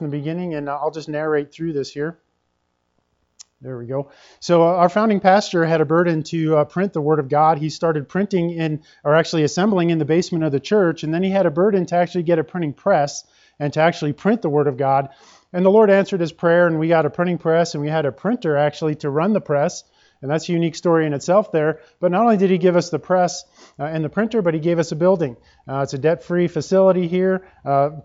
in the beginning, and I'll just narrate through this here. There we go. So our founding pastor had a burden to print the Word of God. He started printing assembling in the basement of the church, and then he had a burden to actually get a printing press and to actually print the Word of God. And the Lord answered his prayer, and we got a printing press, and we had a printer actually to run the press. And that's a unique story in itself there. But not only did he give us the press and the printer, but he gave us a building. It's a debt-free facility here.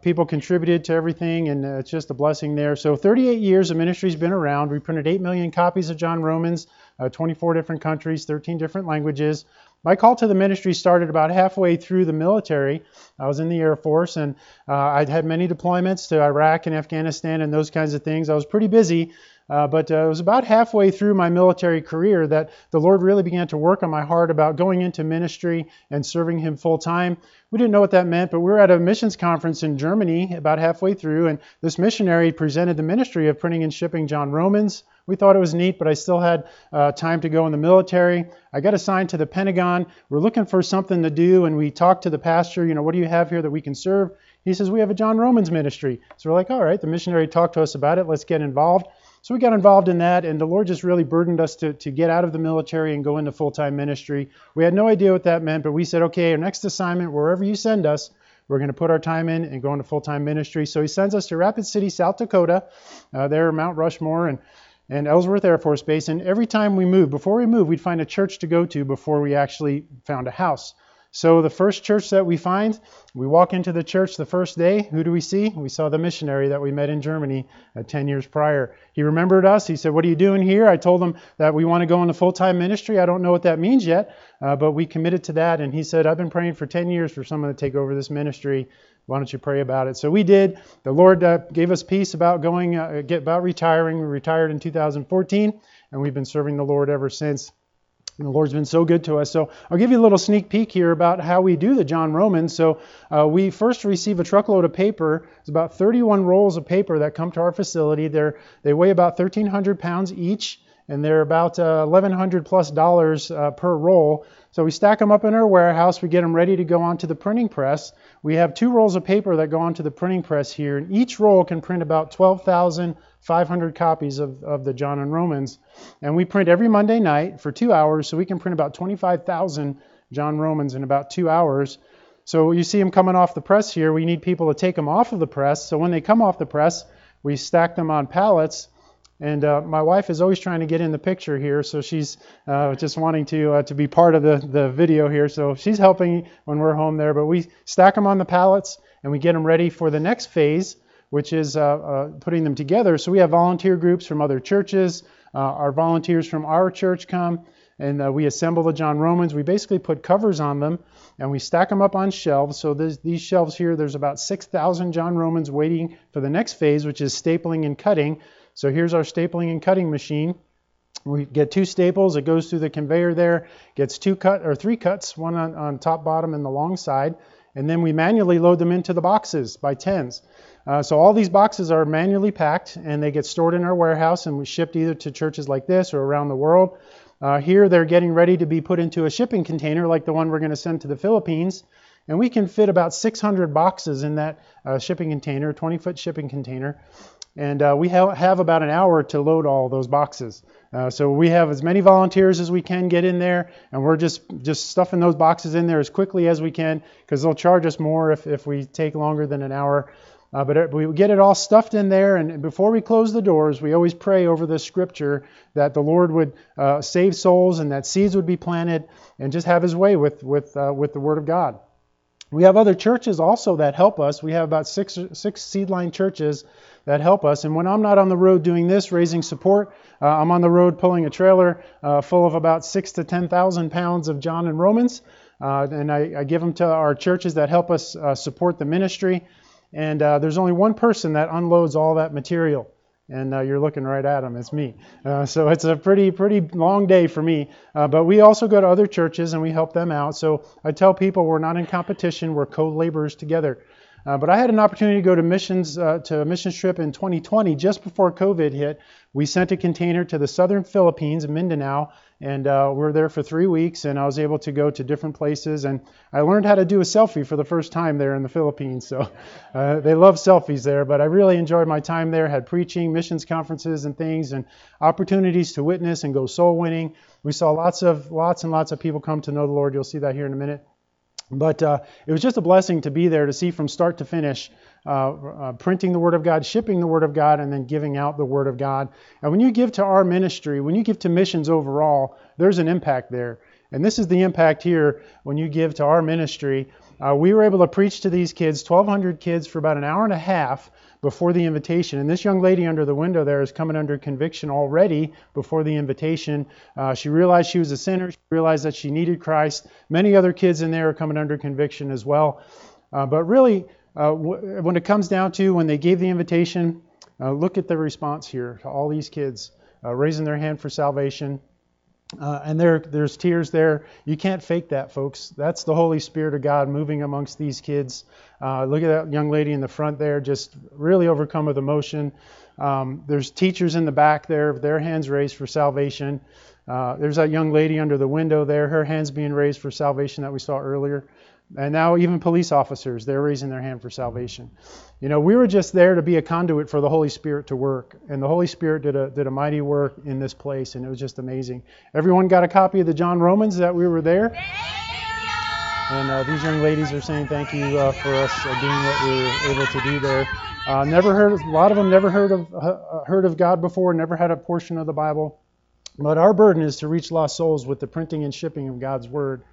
People contributed to everything, and it's just a blessing there. So 38 years the ministry's been around. We printed 8 million copies of John Romans, 24 different countries, 13 different languages. My call to the ministry started about halfway through the military. I was in the Air Force, and I'd had many deployments to Iraq and Afghanistan and those kinds of things. I was pretty busy. But it was about halfway through my military career that the Lord really began to work on my heart about going into ministry and serving Him full time. We didn't know what that meant, but we were at a missions conference in Germany about halfway through, and this missionary presented the ministry of printing and shipping John Romans. We thought it was neat, but I still had time to go in the military. I got assigned to the Pentagon. We're looking for something to do, and we talked to the pastor, what do you have here that we can serve? He says, we have a John Romans ministry. So we're like, all right, the missionary talked to us about it. Let's get involved. So we got involved in that, and the Lord just really burdened us to get out of the military and go into full-time ministry. We had no idea what that meant, but we said, okay, our next assignment, wherever you send us, we're going to put our time in and go into full-time ministry. So He sends us to Rapid City, South Dakota, there Mount Rushmore and Ellsworth Air Force Base. And every time we moved, before we moved, we'd find a church to go to before we actually found a house. So the first church that we find, we walk into the church the first day. Who do we see? We saw the missionary that we met in Germany 10 years prior. He remembered us. He said, what are you doing here? I told him that we want to go into full-time ministry. I don't know what that means yet, but we committed to that. And he said, I've been praying for 10 years for someone to take over this ministry. Why don't you pray about it? So we did. The Lord gave us peace about going, about retiring. We retired in 2014, and we've been serving the Lord ever since. And the Lord's been so good to us. So I'll give you a little sneak peek here about how we do the John Romans. So we first receive a truckload of paper. It's about 31 rolls of paper that come to our facility. They weigh about 1,300 pounds each, and they're about $1,100+ per roll. So we stack them up in our warehouse. We get them ready to go onto the printing press. We have 2 rolls of paper that go onto the printing press here, and each roll can print about 12,500 copies of the John and Romans. And we print every Monday night for 2 hours, so we can print about 25,000 John Romans in about 2 hours. So you see them coming off the press here. We need people to take them off of the press. So when they come off the press, we stack them on pallets. And my wife is always trying to get in the picture here, so she's just wanting to be part of the video here. So she's helping when we're home there. But we stack them on the pallets, and we get them ready for the next phase, which is putting them together. So we have volunteer groups from other churches. Our volunteers from our church come, and we assemble the John Romans. We basically put covers on them, and we stack them up on shelves. So these shelves here, there's about 6,000 John Romans waiting for the next phase, which is stapling and cutting. So here's our stapling and cutting machine. We get 2 staples. It goes through the conveyor there, gets 3 cuts, one on top, bottom, and the long side. And then we manually load them into the boxes by tens. So all these boxes are manually packed, and they get stored in our warehouse, and we shipped either to churches like this or around the world. Here they're getting ready to be put into a shipping container like the one we're going to send to the Philippines. And we can fit about 600 boxes in that shipping container, 20-foot shipping container. And we have about an hour to load all those boxes. So we have as many volunteers as we can get in there, and we're just stuffing those boxes in there as quickly as we can, because they'll charge us more if we take longer than an hour. But we get it all stuffed in there, and before we close the doors, we always pray over the scripture that the Lord would save souls, and that seeds would be planted, and just have His way with the Word of God. We have other churches also that help us. We have about six seed-line churches that help us. And when I'm not on the road doing this, raising support, I'm on the road pulling a trailer full of about 6,000 to 10,000 pounds of John and Romans. And I give them to our churches that help us support the ministry. And there's only one person that unloads all that material. And you're looking right at him. It's me. So it's a pretty long day for me. But we also go to other churches, and we help them out. So I tell people we're not in competition. We're co-laborers together. But I had an opportunity to go to a missions trip in 2020, just before COVID hit. We sent a container to the southern Philippines, Mindanao, and we were there for 3 weeks, and I was able to go to different places, and I learned how to do a selfie for the first time there in the Philippines. So they love selfies there, but I really enjoyed my time there. Had preaching, missions conferences and things, and opportunities to witness and go soul winning. We saw lots and lots of people come to know the Lord. You'll see that here in a minute. But it was just a blessing to be there, to see from start to finish, printing the Word of God, shipping the Word of God, and then giving out the Word of God. And when you give to our ministry, when you give to missions overall, there's an impact there. And this is the impact here when you give to our ministry. We were able to preach to these kids, 1,200 kids, for about an hour and a half before the invitation. And this young lady under the window there is coming under conviction already before the invitation. She realized she was a sinner. She realized that she needed Christ. Many other kids in there are coming under conviction as well. But really, when it comes down to when they gave the invitation, look at the response here to all these kids raising their hand for salvation. And there's tears there. You can't fake that, folks. That's the Holy Spirit of God moving amongst these kids. Look at that young lady in the front there, just really overcome with emotion. There's teachers in the back there, their hands raised for salvation. There's that young lady under the window there, her hands being raised for salvation that we saw earlier. And now even police officers, they're raising their hand for salvation. You know, we were just there to be a conduit for the Holy Spirit to work. And the Holy Spirit did a mighty work in this place, and it was just amazing. Everyone got a copy of the John Romans that we were there. And these young ladies are saying thank you for us doing what we were able to do there. A lot of them never heard of God before, never had a portion of the Bible. But our burden is to reach lost souls with the printing and shipping of God's Word.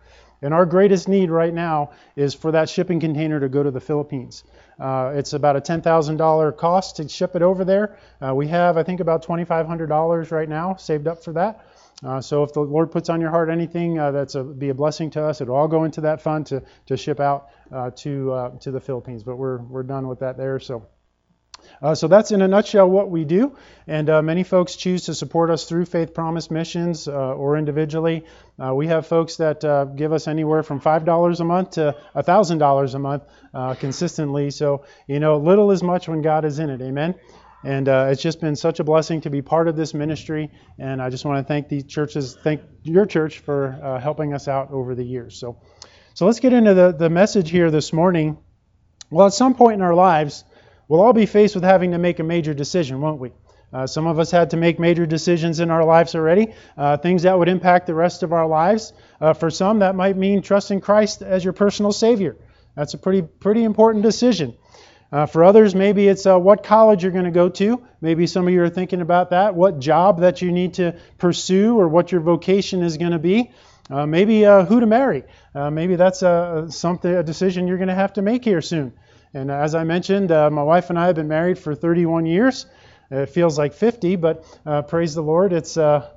And our greatest need right now is for that shipping container to go to the Philippines. It's about a $10,000 cost to ship it over there. We have, I think, about $2,500 right now saved up for that. So if the Lord puts on your heart anything that's be a blessing to us, it'll all go into that fund to ship out to the Philippines. But we're done with that there. So that's in a nutshell what we do, and many folks choose to support us through Faith Promise Missions or individually. We have folks that give us anywhere from $5 a month to $1,000 a month consistently, so you know, little is much when God is in it, amen? And it's just been such a blessing to be part of this ministry, and I just want to thank your church for helping us out over the years. So let's get into the message here this morning. Well, at some point in our lives, we'll all be faced with having to make a major decision, won't we? Some of us had to make major decisions in our lives already, things that would impact the rest of our lives. For some, that might mean trusting Christ as your personal Savior. That's a pretty important decision. For others, maybe it's what college you're going to go to. Maybe some of you are thinking about that, what job that you need to pursue or what your vocation is going to be. Maybe who to marry. Maybe that's a decision you're going to have to make here soon. And as I mentioned, my wife and I have been married for 31 years. It feels like 50, but praise the Lord. It's I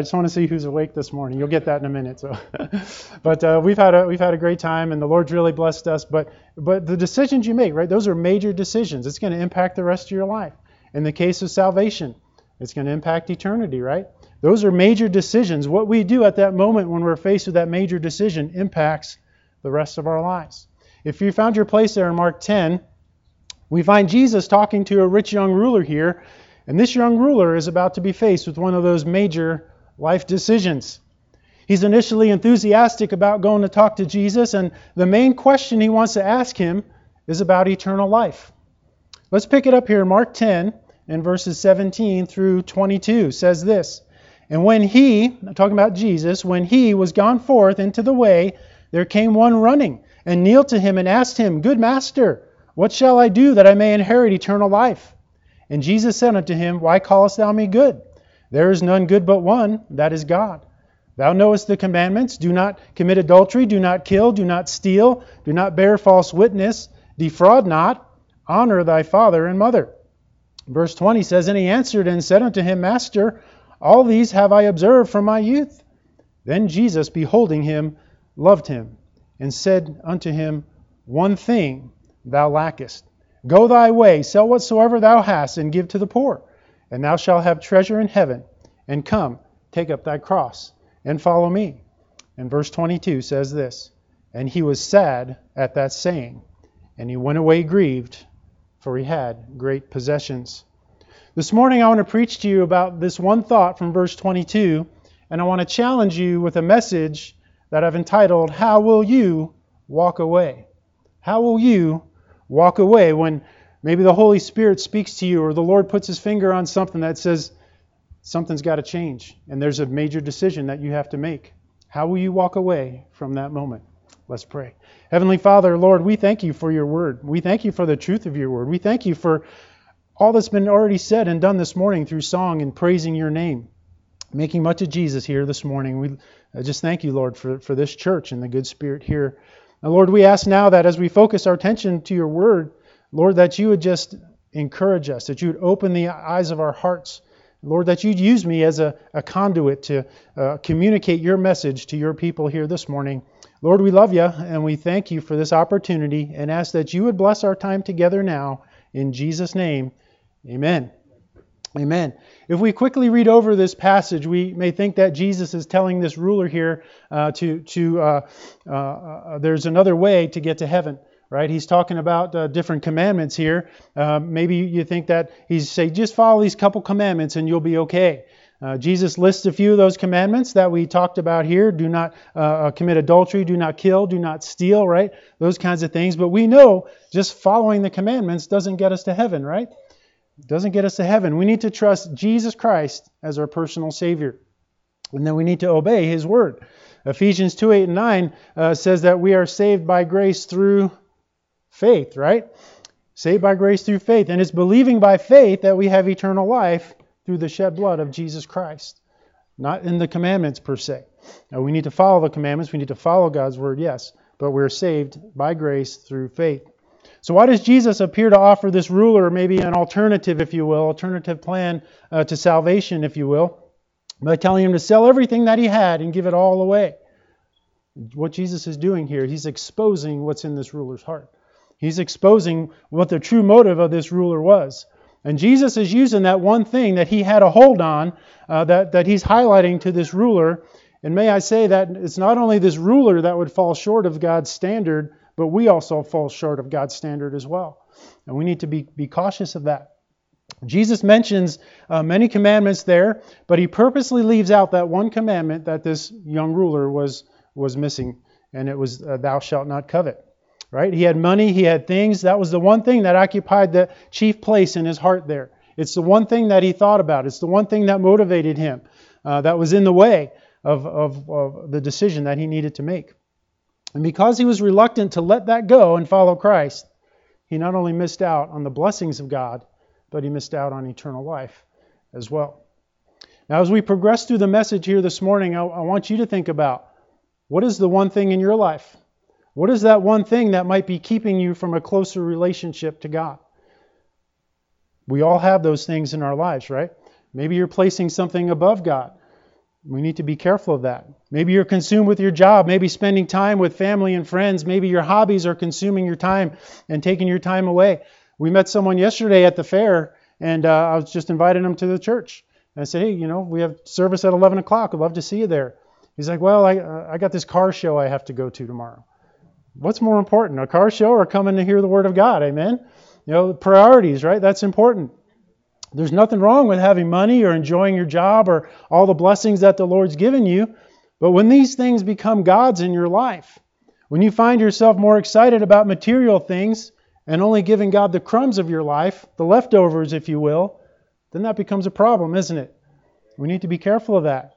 just want to see who's awake this morning. You'll get that in a minute. So, but we've had a great time, and the Lord's really blessed us. But the decisions you make, right? Those are major decisions. It's going to impact the rest of your life. In the case of salvation, it's going to impact eternity, right? Those are major decisions. What we do at that moment when we're faced with that major decision impacts the rest of our lives. If you found your place there in Mark 10, we find Jesus talking to a rich young ruler here, and this young ruler is about to be faced with one of those major life decisions. He's initially enthusiastic about going to talk to Jesus, and the main question he wants to ask him is about eternal life. Let's pick it up here in Mark 10 and verses 17 through 22. It says this, "And when he," talking about Jesus, "when he was gone forth into the way, there came one running, and kneeled to him and asked him, 'Good master, what shall I do that I may inherit eternal life?' And Jesus said unto him, 'Why callest thou me good? There is none good but one, that is God. Thou knowest the commandments, do not commit adultery, do not kill, do not steal, do not bear false witness, defraud not, honor thy father and mother.'" Verse 20 says, "And he answered and said unto him, 'Master, all these have I observed from my youth.' Then Jesus, beholding him, loved him, and said unto him, 'One thing thou lackest. Go thy way, sell whatsoever thou hast, and give to the poor, and thou shalt have treasure in heaven. And come, take up thy cross, and follow me.'" And verse 22 says this, "And he was sad at that saying, And he went away grieved, for he had great possessions. This morning I want to preach to you about this one thought from verse 22, and I want to challenge you with a message that I've entitled, How Will You Walk Away? How will you walk away when maybe the Holy Spirit speaks to you or the Lord puts his finger on something that says something's got to change and there's a major decision that you have to make? How will you walk away from that moment? Let's pray. Heavenly Father, Lord, we thank you for your word. We thank you for the truth of your word. We thank you for all that's been already said and done this morning through song and praising your name, making much of Jesus here this morning. I just thank you, Lord, for this church and the good spirit here. Now, Lord, we ask now that as we focus our attention to your word, Lord, that you would just encourage us, that you would open the eyes of our hearts. Lord, that you'd use me as a conduit to communicate your message to your people here this morning. Lord, we love you and we thank you for this opportunity and ask that you would bless our time together now. In Jesus' name, amen. Amen. If we quickly read over this passage, we may think that Jesus is telling this ruler here there's another way to get to heaven, right? He's talking about different commandments here. Maybe you think that he's saying, just follow these couple commandments and you'll be okay. Jesus lists a few of those commandments that we talked about here. Do not commit adultery, do not kill, do not steal, right? Those kinds of things. But we know just following the commandments doesn't get us to heaven, right? Doesn't get us to heaven. We need to trust Jesus Christ as our personal Savior. And then we need to obey His Word. Ephesians 2:8-9 says that we are saved by grace through faith, right? Saved by grace through faith. And it's believing by faith that we have eternal life through the shed blood of Jesus Christ. Not in the commandments per se. Now, we need to follow the commandments. We need to follow God's Word, yes. But we're saved by grace through faith. So why does Jesus appear to offer this ruler maybe an alternative, if you will, alternative plan to salvation, if you will, by telling him to sell everything that he had and give it all away? What Jesus is doing here, he's exposing what's in this ruler's heart. He's exposing what the true motive of this ruler was. And Jesus is using that one thing that he had a hold on, that he's highlighting to this ruler. And may I say that it's not only this ruler that would fall short of God's standard, but we also fall short of God's standard as well. And we need to be cautious of that. Jesus mentions many commandments there, but he purposely leaves out that one commandment that this young ruler was missing, and it was thou shalt not covet. Right? He had money, he had things. That was the one thing that occupied the chief place in his heart there. It's the one thing that he thought about. It's the one thing that motivated him, that was in the way of the decision that he needed to make. And because he was reluctant to let that go and follow Christ, he not only missed out on the blessings of God, but he missed out on eternal life as well. Now, as we progress through the message here this morning, I want you to think about, what is the one thing in your life? What is that one thing that might be keeping you from a closer relationship to God? We all have those things in our lives, right? Maybe you're placing something above God. We need to be careful of that. Maybe you're consumed with your job, maybe spending time with family and friends, maybe your hobbies are consuming your time and taking your time away. We met someone yesterday at the fair, and I was just inviting him to the church. And I said, hey, we have service at 11 o'clock. I'd love to see you there. He's like, well, I got this car show I have to go to tomorrow. What's more important, a car show or coming to hear the Word of God? Amen? Priorities, right? That's important. There's nothing wrong with having money or enjoying your job or all the blessings that the Lord's given you. But when these things become gods in your life, when you find yourself more excited about material things and only giving God the crumbs of your life, the leftovers, if you will, then that becomes a problem, isn't it? We need to be careful of that.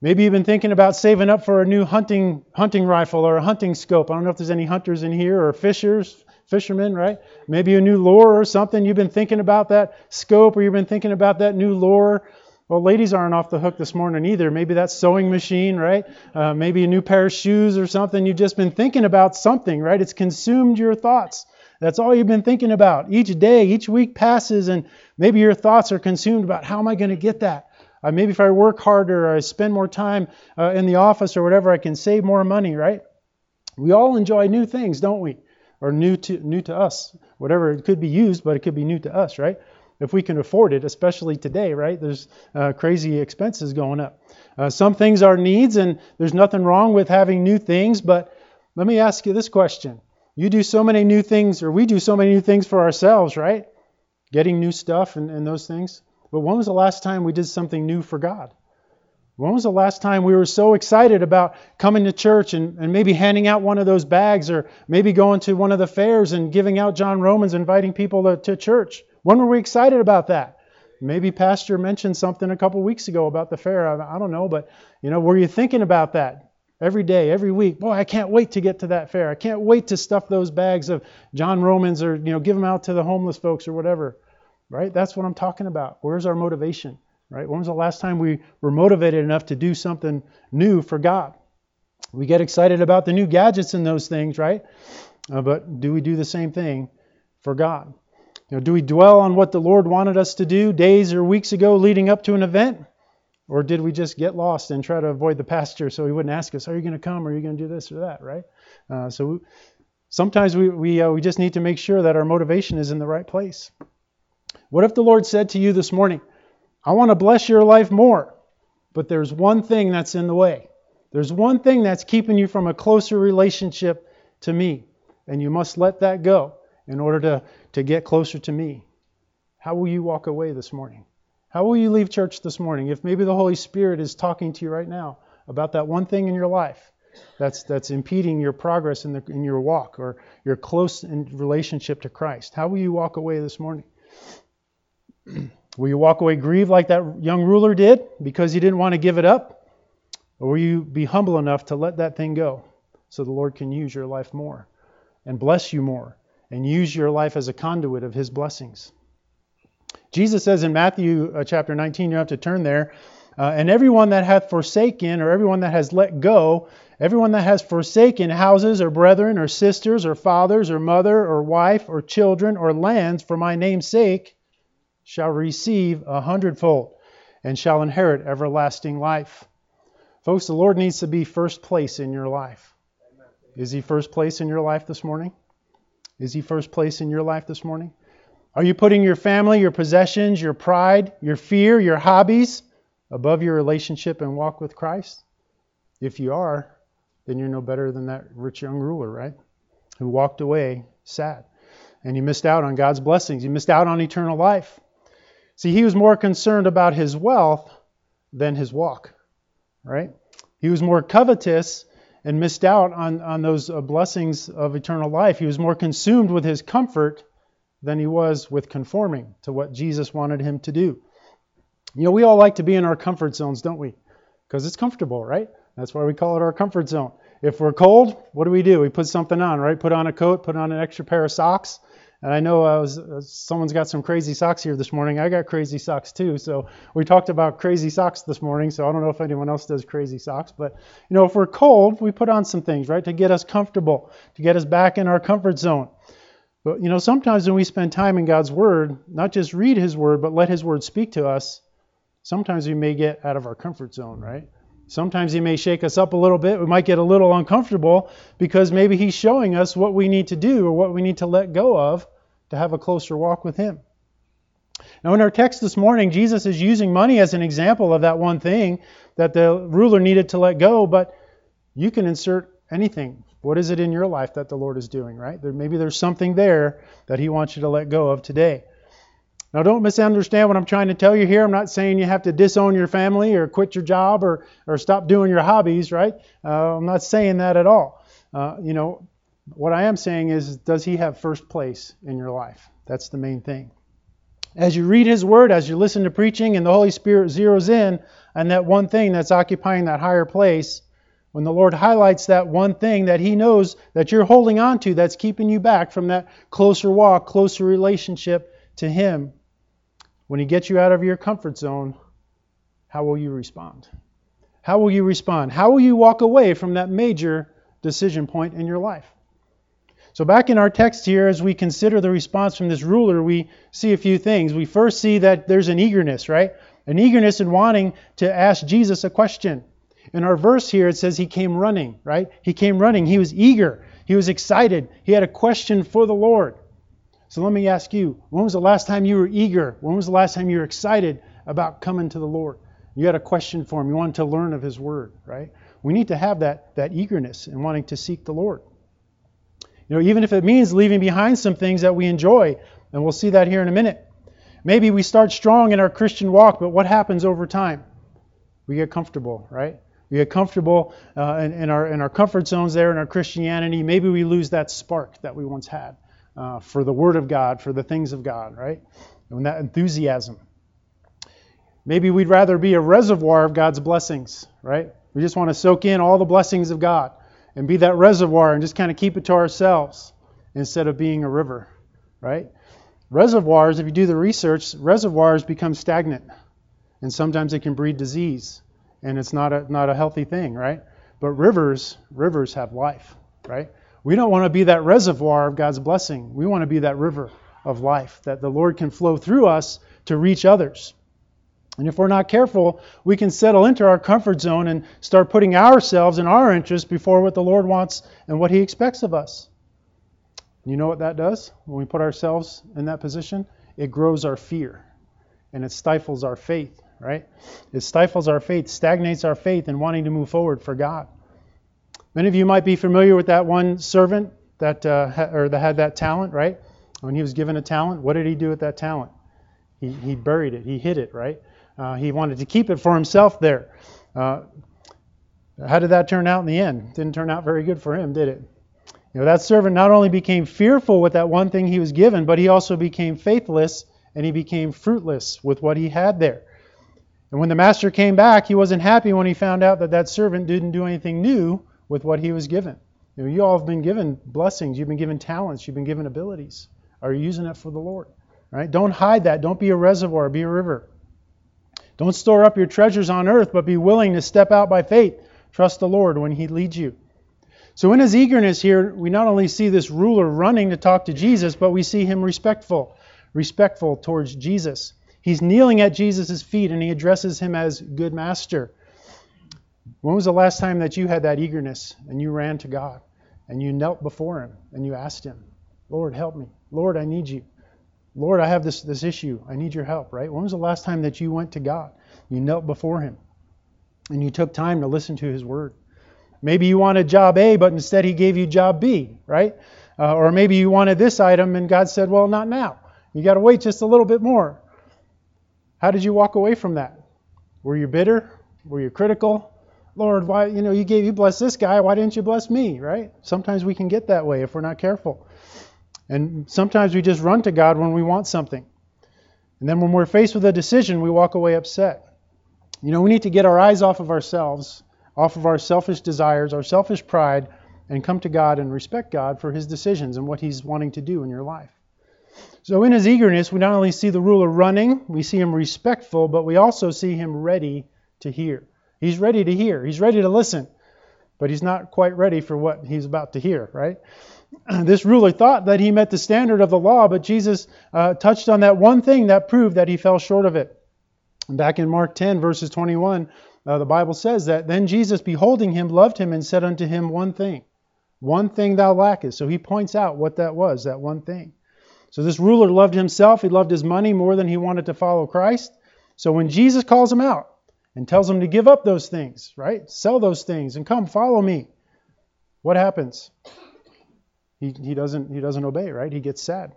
Maybe you've been thinking about saving up for a new hunting rifle or a hunting scope. I don't know if there's any hunters in here or fishermen, right? Maybe a new lure or something. You've been thinking about that scope or you've been thinking about that new lure. Well, ladies aren't off the hook this morning either. Maybe that sewing machine, right? Maybe a new pair of shoes or something. You've just been thinking about something, right? It's consumed your thoughts. That's all you've been thinking about. Each day, each week passes, and maybe your thoughts are consumed about, how am I going to get that? Maybe if I work harder or I spend more time in the office or whatever, I can save more money, right? We all enjoy new things, don't we? Or new to us, whatever it could be used, but it could be new to us, right? If we can afford it, especially today, right? There's crazy expenses going up. Some things are needs, and there's nothing wrong with having new things, but let me ask you this question. You do so many new things, or we do so many new things for ourselves, right? Getting new stuff and those things. But when was the last time we did something new for God? When was the last time we were so excited about coming to church and maybe handing out one of those bags, or maybe going to one of the fairs and giving out John Romans, inviting people to church? When were we excited about that? Maybe Pastor mentioned something a couple weeks ago about the fair. I don't know, but you know, were you thinking about that every day, every week? Boy, I can't wait to get to that fair. I can't wait to stuff those bags of John Romans, or you know, give them out to the homeless folks or whatever. Right? That's what I'm talking about. Where's our motivation? Right? When was the last time we were motivated enough to do something new for God? We get excited about the new gadgets and those things, right? But do we do the same thing for God? You know, do we dwell on what the Lord wanted us to do days or weeks ago leading up to an event? Or did we just get lost and try to avoid the pastor so he wouldn't ask us, are you going to come? Or are you going to do this or that, right? So sometimes we just need to make sure that our motivation is in the right place. What if the Lord said to you this morning, I want to bless your life more, but there's one thing that's in the way. There's one thing that's keeping you from a closer relationship to me, and you must let that go in order to get closer to me. How will you walk away this morning? How will you leave church this morning if maybe the Holy Spirit is talking to you right now about that one thing in your life that's impeding your progress in your walk or your close relationship to Christ? How will you walk away this morning? Will you walk away grieved like that young ruler did because he didn't want to give it up? Or will you be humble enough to let that thing go so the Lord can use your life more and bless you more and use your life as a conduit of His blessings? Jesus says in Matthew chapter 19, you have to turn there, and everyone that hath forsaken, or everyone that has let go, everyone that has forsaken houses or brethren or sisters or fathers or mother or wife or children or lands for my name's sake, shall receive 100-fold and shall inherit everlasting life. Folks, the Lord needs to be first place in your life. Is He first place in your life this morning? Is He first place in your life this morning? Are you putting your family, your possessions, your pride, your fear, your hobbies above your relationship and walk with Christ? If you are, then you're no better than that rich young ruler, right? Who walked away sad. And you missed out on God's blessings. You missed out on eternal life. See, he was more concerned about his wealth than his walk, right? He was more covetous and missed out on those blessings of eternal life. He was more consumed with his comfort than he was with conforming to what Jesus wanted him to do. You know, we all like to be in our comfort zones, don't we? Because it's comfortable, right? That's why we call it our comfort zone. If we're cold, what do? We put something on, right? Put on a coat, put on an extra pair of socks. And I know someone's got some crazy socks here this morning. I got crazy socks too. So we talked about crazy socks this morning. So I don't know if anyone else does crazy socks. But, you know, if we're cold, we put on some things, right, to get us comfortable, to get us back in our comfort zone. But, you know, sometimes when we spend time in God's Word, not just read His Word, but let His Word speak to us, sometimes we may get out of our comfort zone, right? Sometimes He may shake us up a little bit. We might get a little uncomfortable because maybe He's showing us what we need to do or what we need to let go of to have a closer walk with Him. Now in our text this morning, Jesus is using money as an example of that one thing that the ruler needed to let go, but you can insert anything. What is it in your life that the Lord is doing, right? Maybe there's something there that He wants you to let go of today. Now, don't misunderstand what I'm trying to tell you here. I'm not saying you have to disown your family or quit your job or stop doing your hobbies, right? I'm not saying that at all. You know, what I am saying is, does He have first place in your life? That's the main thing. As you read His Word, as you listen to preaching, and the Holy Spirit zeroes in on that one thing that's occupying that higher place, when the Lord highlights that one thing that He knows that you're holding on to that's keeping you back from that closer walk, closer relationship to Him, when He gets you out of your comfort zone, how will you respond? How will you respond? How will you walk away from that major decision point in your life? So back in our text here, as we consider the response from this ruler, we see a few things. We first see that there's an eagerness, right? An eagerness in wanting to ask Jesus a question. In our verse here, it says he came running, right? He came running. He was eager. He was excited. He had a question for the Lord. So let me ask you, when was the last time you were eager? When was the last time you were excited about coming to the Lord? You had a question for Him. You wanted to learn of His Word, right? We need to have that eagerness and wanting to seek the Lord. You know, even if it means leaving behind some things that we enjoy, and we'll see that here in a minute. Maybe we start strong in our Christian walk, but what happens over time? We get comfortable, right? We get comfortable in our comfort zones there, in our Christianity. Maybe we lose that spark that we once had for the Word of God, for the things of God, right? And that enthusiasm. Maybe we'd rather be a reservoir of God's blessings, right? We just want to soak in all the blessings of God and be that reservoir and just kind of keep it to ourselves instead of being a river, right? Reservoirs, if you do the research, reservoirs become stagnant, and sometimes it can breed disease, and it's not a healthy thing, right? But rivers have life, right? We don't want to be that reservoir of God's blessing. We want to be that river of life that the Lord can flow through us to reach others. And if we're not careful, we can settle into our comfort zone and start putting ourselves and our interests before what the Lord wants and what He expects of us. You know what that does? When we put ourselves in that position, it grows our fear and it stifles our faith, right? It stifles our faith, stagnates our faith in wanting to move forward for God. Many of you might be familiar with that one servant that had that talent, right? When he was given a talent, what did he do with that talent? He buried it. He hid it, right? He wanted to keep it for himself there. How did that turn out in the end? Didn't turn out very good for him, did it? You know, that servant not only became fearful with that one thing he was given, but he also became faithless, and he became fruitless with what he had there. And when the master came back, he wasn't happy when he found out that that servant didn't do anything new with what he was given. You know, you all have been given blessings. You've been given talents. You've been given abilities. Are you using it for the Lord? Right? Don't hide that. Don't be a reservoir. Be a river. Don't store up your treasures on earth, but be willing to step out by faith. Trust the Lord when He leads you. So in his eagerness here, we not only see this ruler running to talk to Jesus, but we see him respectful towards Jesus. He's kneeling at Jesus' feet, and he addresses him as good master. When was the last time that you had that eagerness and you ran to God and you knelt before Him and you asked Him, Lord, help me. Lord, I need you. Lord, I have this issue. I need your help, right? When was the last time that you went to God, you knelt before Him, and you took time to listen to His word? Maybe you wanted job A, but instead He gave you job B, right? Or maybe you wanted this item, and God said, well, not now. You got to wait just a little bit more. How did you walk away from that? Were you bitter? Were you critical? Lord, why, you blessed this guy. Why didn't you bless me, right? Sometimes we can get that way if we're not careful. And sometimes we just run to God when we want something. And then when we're faced with a decision, we walk away upset. You know, we need to get our eyes off of ourselves, off of our selfish desires, our selfish pride, and come to God and respect God for His decisions and what He's wanting to do in your life. So in his eagerness, we not only see the ruler running, we see him respectful, but we also see him ready to hear. He's ready to hear. He's ready to listen, but he's not quite ready for what he's about to hear, right? This ruler thought that he met the standard of the law, but Jesus touched on that one thing that proved that he fell short of it. Back in Mark 10, verses 21, the Bible says that, then Jesus, beholding him, loved him and said unto him, one thing thou lackest. So he points out what that was, that one thing. So this ruler loved himself. He loved his money more than he wanted to follow Christ. So when Jesus calls him out and tells him to give up those things, right? Sell those things and come follow me. What happens? He doesn't obey, right? He gets sad.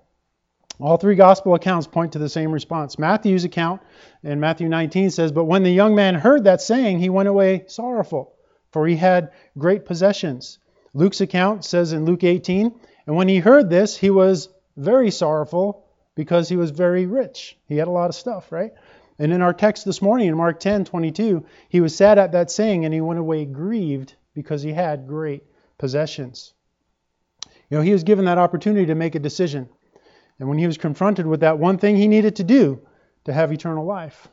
All three gospel accounts point to the same response. Matthew's account in Matthew 19 says, but when the young man heard that saying, he went away sorrowful, for he had great possessions. Luke's account says in Luke 18, and when he heard this, he was very sorrowful because he was very rich. He had a lot of stuff, right? And in our text this morning in Mark 10:22, he was sad at that saying, and he went away grieved because he had great possessions. You know, he was given that opportunity to make a decision. And when he was confronted with that one thing he needed to do to have eternal life,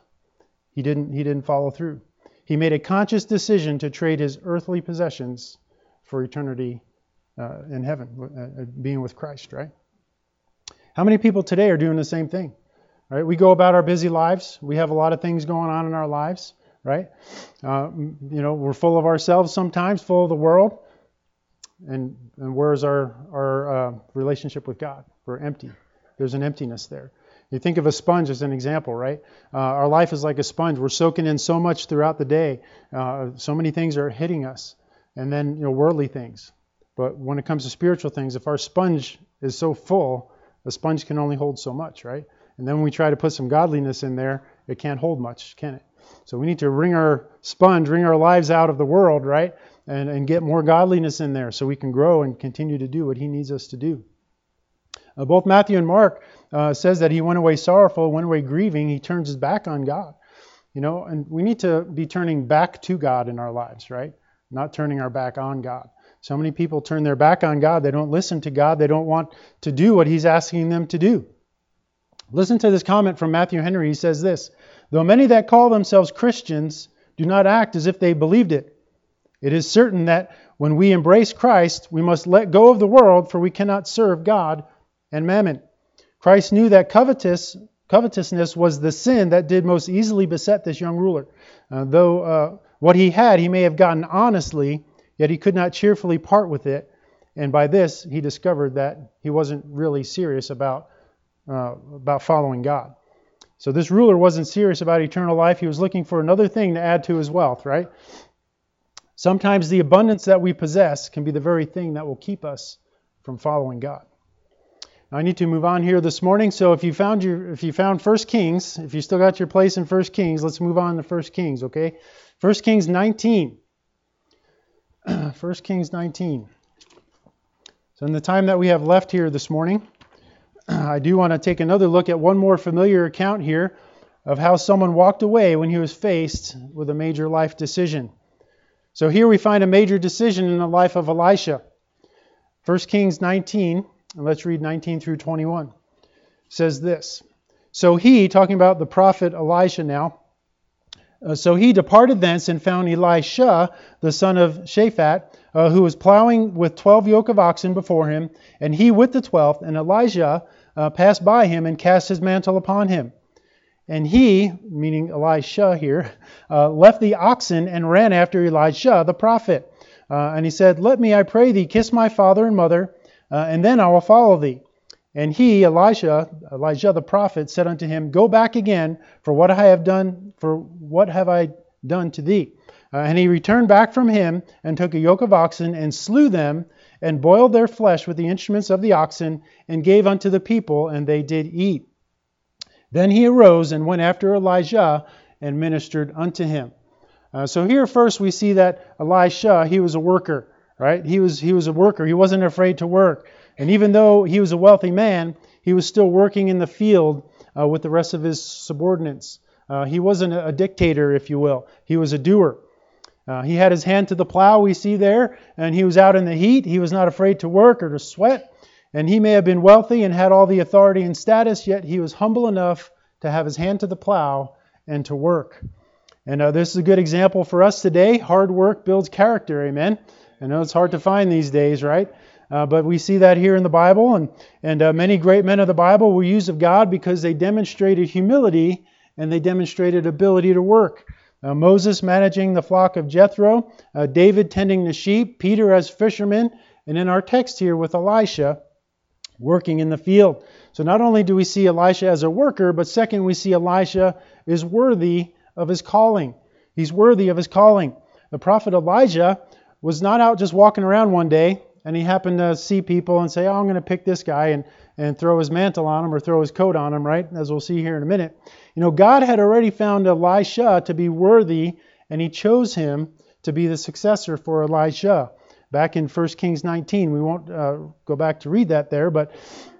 he didn't follow through. He made a conscious decision to trade his earthly possessions for eternity in heaven, being with Christ, right? How many people today are doing the same thing, right? We go about our busy lives. We have a lot of things going on in our lives, right? We're full of ourselves sometimes, full of the world. And where's our relationship with God? We're empty. There's an emptiness there. You think of a sponge as an example, right? Our life is like a sponge. We're soaking in so much throughout the day. So many things are hitting us. And then, worldly things. But when it comes to spiritual things, if our sponge is so full, a sponge can only hold so much, right? And then when we try to put some godliness in there, it can't hold much, can it? So we need to wring our lives out of the world, right? And get more godliness in there so we can grow and continue to do what he needs us to do. Both Matthew and Mark says that he went away sorrowful, went away grieving. He turns his back on God, you know, and we need to be turning back to God in our lives, right? Not turning our back on God. So many people turn their back on God. They don't listen to God. They don't want to do what he's asking them to do. Listen to this comment from Matthew Henry. He says this, "Though many that call themselves Christians do not act as if they believed it, it is certain that when we embrace Christ, we must let go of the world, for we cannot serve God and mammon. Christ knew that covetousness was the sin that did most easily beset this young ruler. Though what he had, he may have gotten honestly, yet he could not cheerfully part with it. And by this, he discovered that he wasn't really serious about following God." So this ruler wasn't serious about eternal life. He was looking for another thing to add to his wealth, right? Sometimes the abundance that we possess can be the very thing that will keep us from following God. Now, I need to move on here this morning. So if you found 1 Kings, if you still got your place in 1 Kings, let's move on to 1 Kings, okay? 1 Kings 19. 1 Kings 19. So in the time that we have left here this morning, I do want to take another look at one more familiar account here of how someone walked away when he was faced with a major life decision. So here we find a major decision in the life of Elisha. 1 Kings 19, and let's read 19 through 21, says this. So he, talking about the prophet Elisha now, so he departed thence and found Elisha, the son of Shaphat, who was plowing with 12 yoke of oxen before him, and he with the 12th, and Elijah passed by him and cast his mantle upon him. And he, meaning Elisha here, left the oxen and ran after Elisha, the prophet. And he said, "Let me, I pray thee, kiss my father and mother, and then I will follow thee." And he, Elisha the prophet, said unto him, "Go back again, for what have I done to thee?" And he returned back from him and took a yoke of oxen and slew them and boiled their flesh with the instruments of the oxen and gave unto the people, and they did eat. Then he arose and went after Elijah and ministered unto him. So here first we see that Elisha, he was a worker, right? He was a worker. He wasn't afraid to work. And even though he was a wealthy man, he was still working in the field with the rest of his subordinates. He wasn't a dictator, if you will. He was a doer. He had his hand to the plow, we see there, and he was out in the heat. He was not afraid to work or to sweat. And he may have been wealthy and had all the authority and status, yet he was humble enough to have his hand to the plow and to work. And this is a good example for us today. Hard work builds character, amen? I know it's hard to find these days, right? But we see that here in the Bible, and many great men of the Bible were used of God because they demonstrated humility and they demonstrated ability to work. Moses managing the flock of Jethro, David tending the sheep, Peter as fisherman, and in our text here with Elisha, working in the field. So not only do we see Elisha as a worker, but second, we see Elisha is worthy of his calling. He's worthy of his calling. The prophet Elijah was not out just walking around one day, and he happened to see people and say, "Oh, I'm going to pick this guy and throw his mantle on him or throw his coat on him," right? As we'll see here in a minute. You know, God had already found Elisha to be worthy, and he chose him to be the successor for Elisha. Back in 1 Kings 19, we won't go back to read that there, but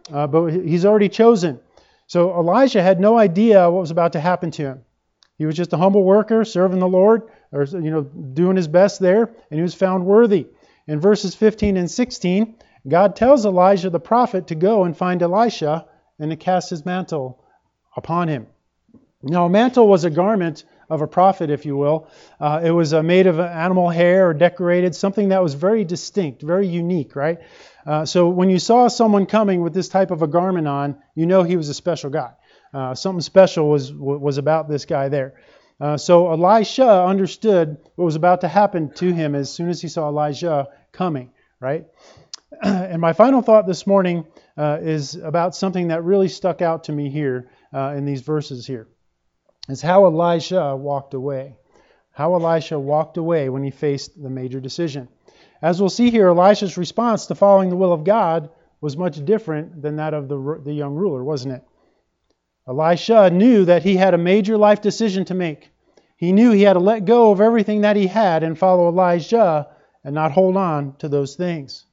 he's already chosen. So Elisha had no idea what was about to happen to him. He was just a humble worker serving the Lord, or doing his best there, and he was found worthy. In verses 15 and 16, God tells Elijah the prophet to go and find Elisha and to cast his mantle upon him. Now, a mantle was a garment of a prophet, if you will. It was made of animal hair or decorated, something that was very distinct, very unique, right? So when you saw someone coming with this type of a garment on, you know he was a special guy. Something special was about this guy there. So Elisha understood what was about to happen to him as soon as he saw Elijah coming, right? And my final thought this morning is about something that really stuck out to me here in these verses here. It's how Elisha walked away. How Elisha walked away when he faced the major decision. As we'll see here, Elisha's response to following the will of God was much different than that of the young ruler, wasn't it? Elisha knew that he had a major life decision to make. He knew he had to let go of everything that he had and follow Elijah and not hold on to those things.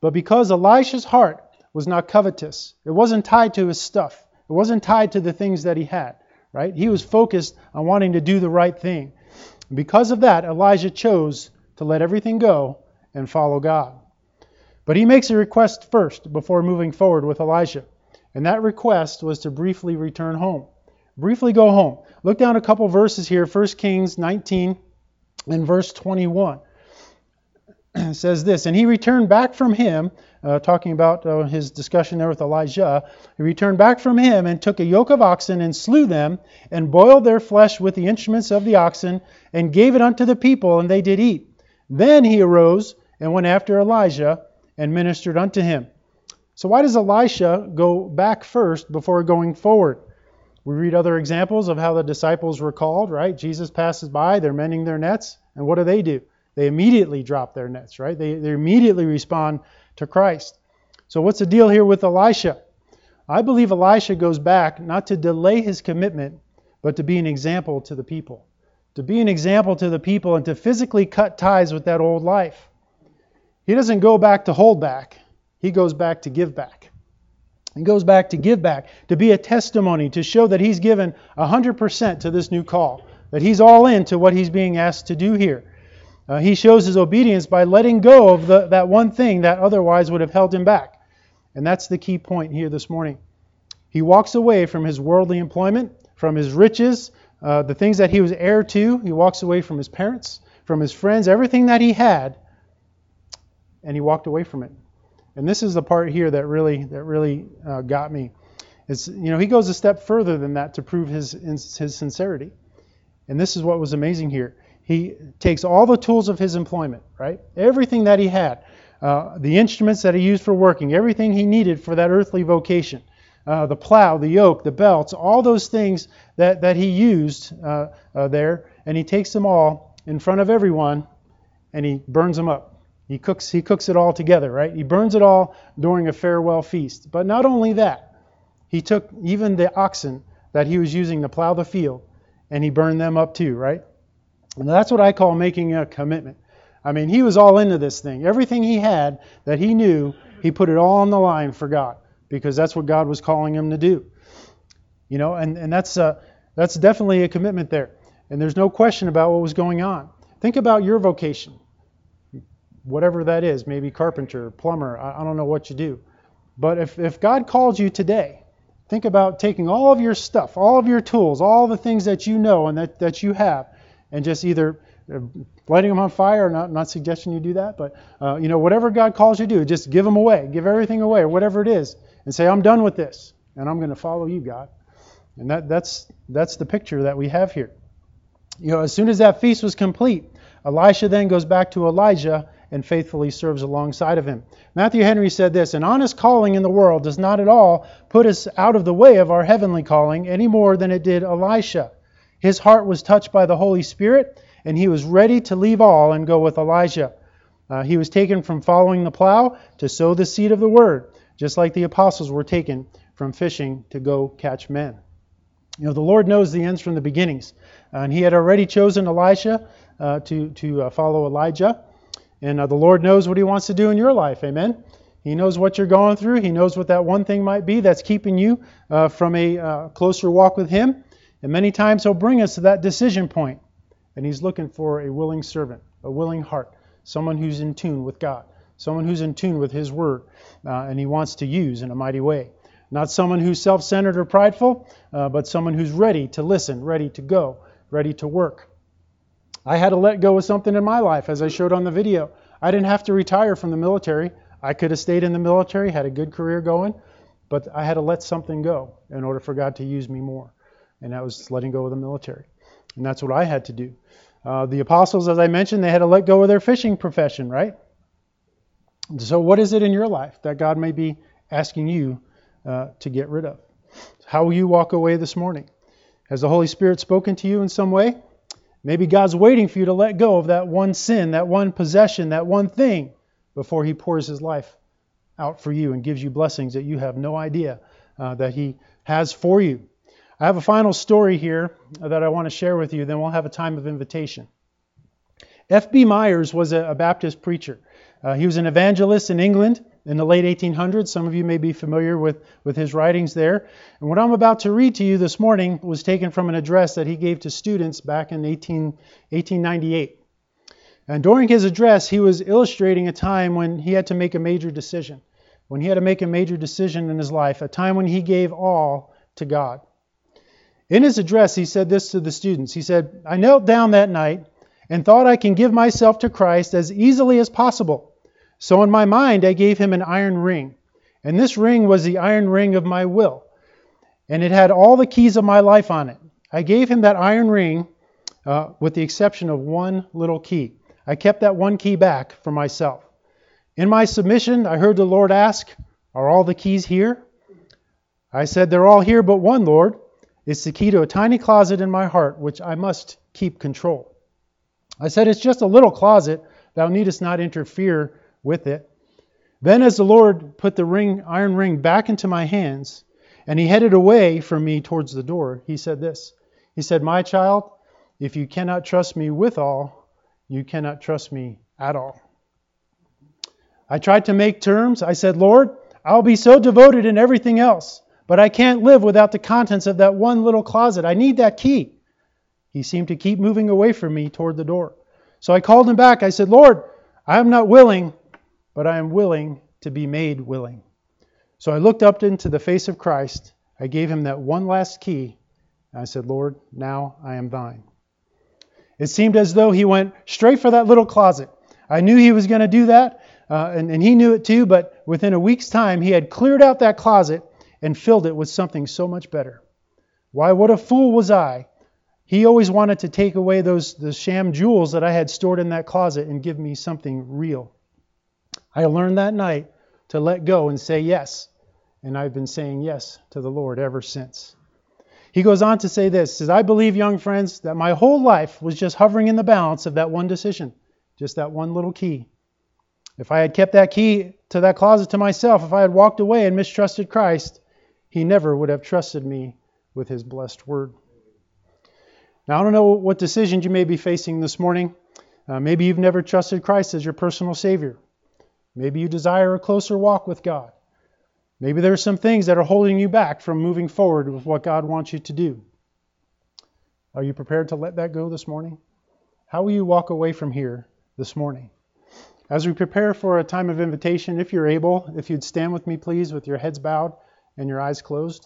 But because Elisha's heart was not covetous, it wasn't tied to his stuff. It wasn't tied to the things that he had, right? He was focused on wanting to do the right thing. And because of that, Elijah chose to let everything go and follow God. But he makes a request first before moving forward with Elisha. And that request was to briefly return home. Briefly go home. Look down a couple verses here. 1 Kings 19 and verse 21. It says this, and he returned back from him, talking about his discussion there with Elijah. He returned back from him and took a yoke of oxen and slew them and boiled their flesh with the instruments of the oxen and gave it unto the people, and they did eat. Then he arose and went after Elijah and ministered unto him. So why does Elisha go back first before going forward? We read other examples of how the disciples were called, right? Jesus passes by, they're mending their nets, and what do? They immediately drop their nets, right? They immediately respond to Christ. So what's the deal here with Elisha? I believe Elisha goes back not to delay his commitment, but to be an example to the people. To be an example to the people and to physically cut ties with that old life. He doesn't go back to hold back. He goes back to give back. He goes back to give back, to be a testimony, to show that he's given 100% to this new call, that he's all in to what he's being asked to do here. He shows his obedience by letting go of that one thing that otherwise would have held him back. And that's the key point here this morning. He walks away from his worldly employment, from his riches, the things that he was heir to. He walks away from his parents, from his friends, everything that he had, and he walked away from it. And this is the part here that really got me. It's, he goes a step further than that to prove his sincerity. And this is what was amazing here. He takes all the tools of his employment, right? Everything that he had, the instruments that he used for working, everything he needed for that earthly vocation, the plow, the yoke, the belts, all those things that he used there, and he takes them all in front of everyone, and he burns them up. He cooks it all together, right? He burns it all during a farewell feast. But not only that, he took even the oxen that he was using to plow the field, and he burned them up too, right? And that's what I call making a commitment. I mean, he was all into this thing. Everything he had that he knew, he put it all on the line for God, because that's what God was calling him to do. And that's definitely a commitment there. And there's no question about what was going on. Think about your vocation, whatever that is, maybe carpenter, plumber, I don't know what you do. But if God called you today, think about taking all of your stuff, all of your tools, all the things that you know and that you have, and just either lighting them on fire, or not suggesting you do that, but whatever God calls you to do, just give them away, give everything away, or whatever it is, and say, I'm done with this, and I'm going to follow you, God. And that's the picture that we have here. As soon as that feast was complete, Elisha then goes back to Elijah and faithfully serves alongside of him. Matthew Henry said this, an honest calling in the world does not at all put us out of the way of our heavenly calling any more than it did Elisha. His heart was touched by the Holy Spirit, and he was ready to leave all and go with Elijah. He was taken from following the plow to sow the seed of the word, just like the apostles were taken from fishing to go catch men. The Lord knows the ends from the beginnings, and he had already chosen Elisha to follow Elijah. And the Lord knows what he wants to do in your life, amen? He knows what you're going through. He knows what that one thing might be that's keeping you from a closer walk with him. And many times he'll bring us to that decision point. And he's looking for a willing servant, a willing heart, someone who's in tune with God, someone who's in tune with his word, and he wants to use in a mighty way. Not someone who's self-centered or prideful, but someone who's ready to listen, ready to go, ready to work. I had to let go of something in my life, as I showed on the video. I didn't have to retire from the military. I could have stayed in the military, had a good career going, but I had to let something go in order for God to use me more. And that was letting go of the military. And that's what I had to do. The apostles, as I mentioned, they had to let go of their fishing profession, right? So what is it in your life that God may be asking you to get rid of? How will you walk away this morning? Has the Holy Spirit spoken to you in some way? Maybe God's waiting for you to let go of that one sin, that one possession, that one thing before he pours his life out for you and gives you blessings that you have no idea that he has for you. I have a final story here that I want to share with you, then we'll have a time of invitation. F.B. Myers was a Baptist preacher. He was an evangelist in England in the late 1800s. Some of you may be familiar with his writings there. And what I'm about to read to you this morning was taken from an address that he gave to students back in 1898. And during his address, he was illustrating a time when he had to make a major decision. When he had to make a major decision in his life, a time when he gave all to God. In his address, he said this to the students. He said, "I knelt down that night and thought I can give myself to Christ as easily as possible. So in my mind, I gave him an iron ring. And this ring was the iron ring of my will. And it had all the keys of my life on it. I gave him that iron ring with the exception of one little key. I kept that one key back for myself. In my submission, I heard the Lord ask, 'Are all the keys here?' I said, 'They're all here but one, Lord. It's the key to a tiny closet in my heart, which I must keep control.' I said, 'It's just a little closet. Thou needest not interfere with it.' Then as the Lord put the iron ring back into my hands, and he headed away from me towards the door, he said this. He said, 'My child, if you cannot trust me with all, you cannot trust me at all.' I tried to make terms. I said, 'Lord, I'll be so devoted in everything else, but I can't live without the contents of that one little closet. I need that key.' He seemed to keep moving away from me toward the door. So I called him back. I said, 'Lord, I am not willing, but I am willing to be made willing.' So I looked up into the face of Christ. I gave him that one last key. And I said, 'Lord, now I am thine.' It seemed as though he went straight for that little closet. I knew he was going to do that, and he knew it too, but within a week's time, he had cleared out that closet and filled it with something so much better. Why, what a fool was I. He always wanted to take away the sham jewels that I had stored in that closet and give me something real. I learned that night to let go and say yes, and I've been saying yes to the Lord ever since." He goes on to say this, says, "I believe, young friends, that my whole life was just hovering in the balance of that one decision, just that one little key. If I had kept that key to that closet to myself, if I had walked away and mistrusted Christ, he never would have trusted me with his blessed word." Now, I don't know what decisions you may be facing this morning. Maybe you've never trusted Christ as your personal Savior. Maybe you desire a closer walk with God. Maybe there are some things that are holding you back from moving forward with what God wants you to do. Are you prepared to let that go this morning? How will you walk away from here this morning? As we prepare for a time of invitation, if you're able, if you'd stand with me, please, with your heads bowed and your eyes closed.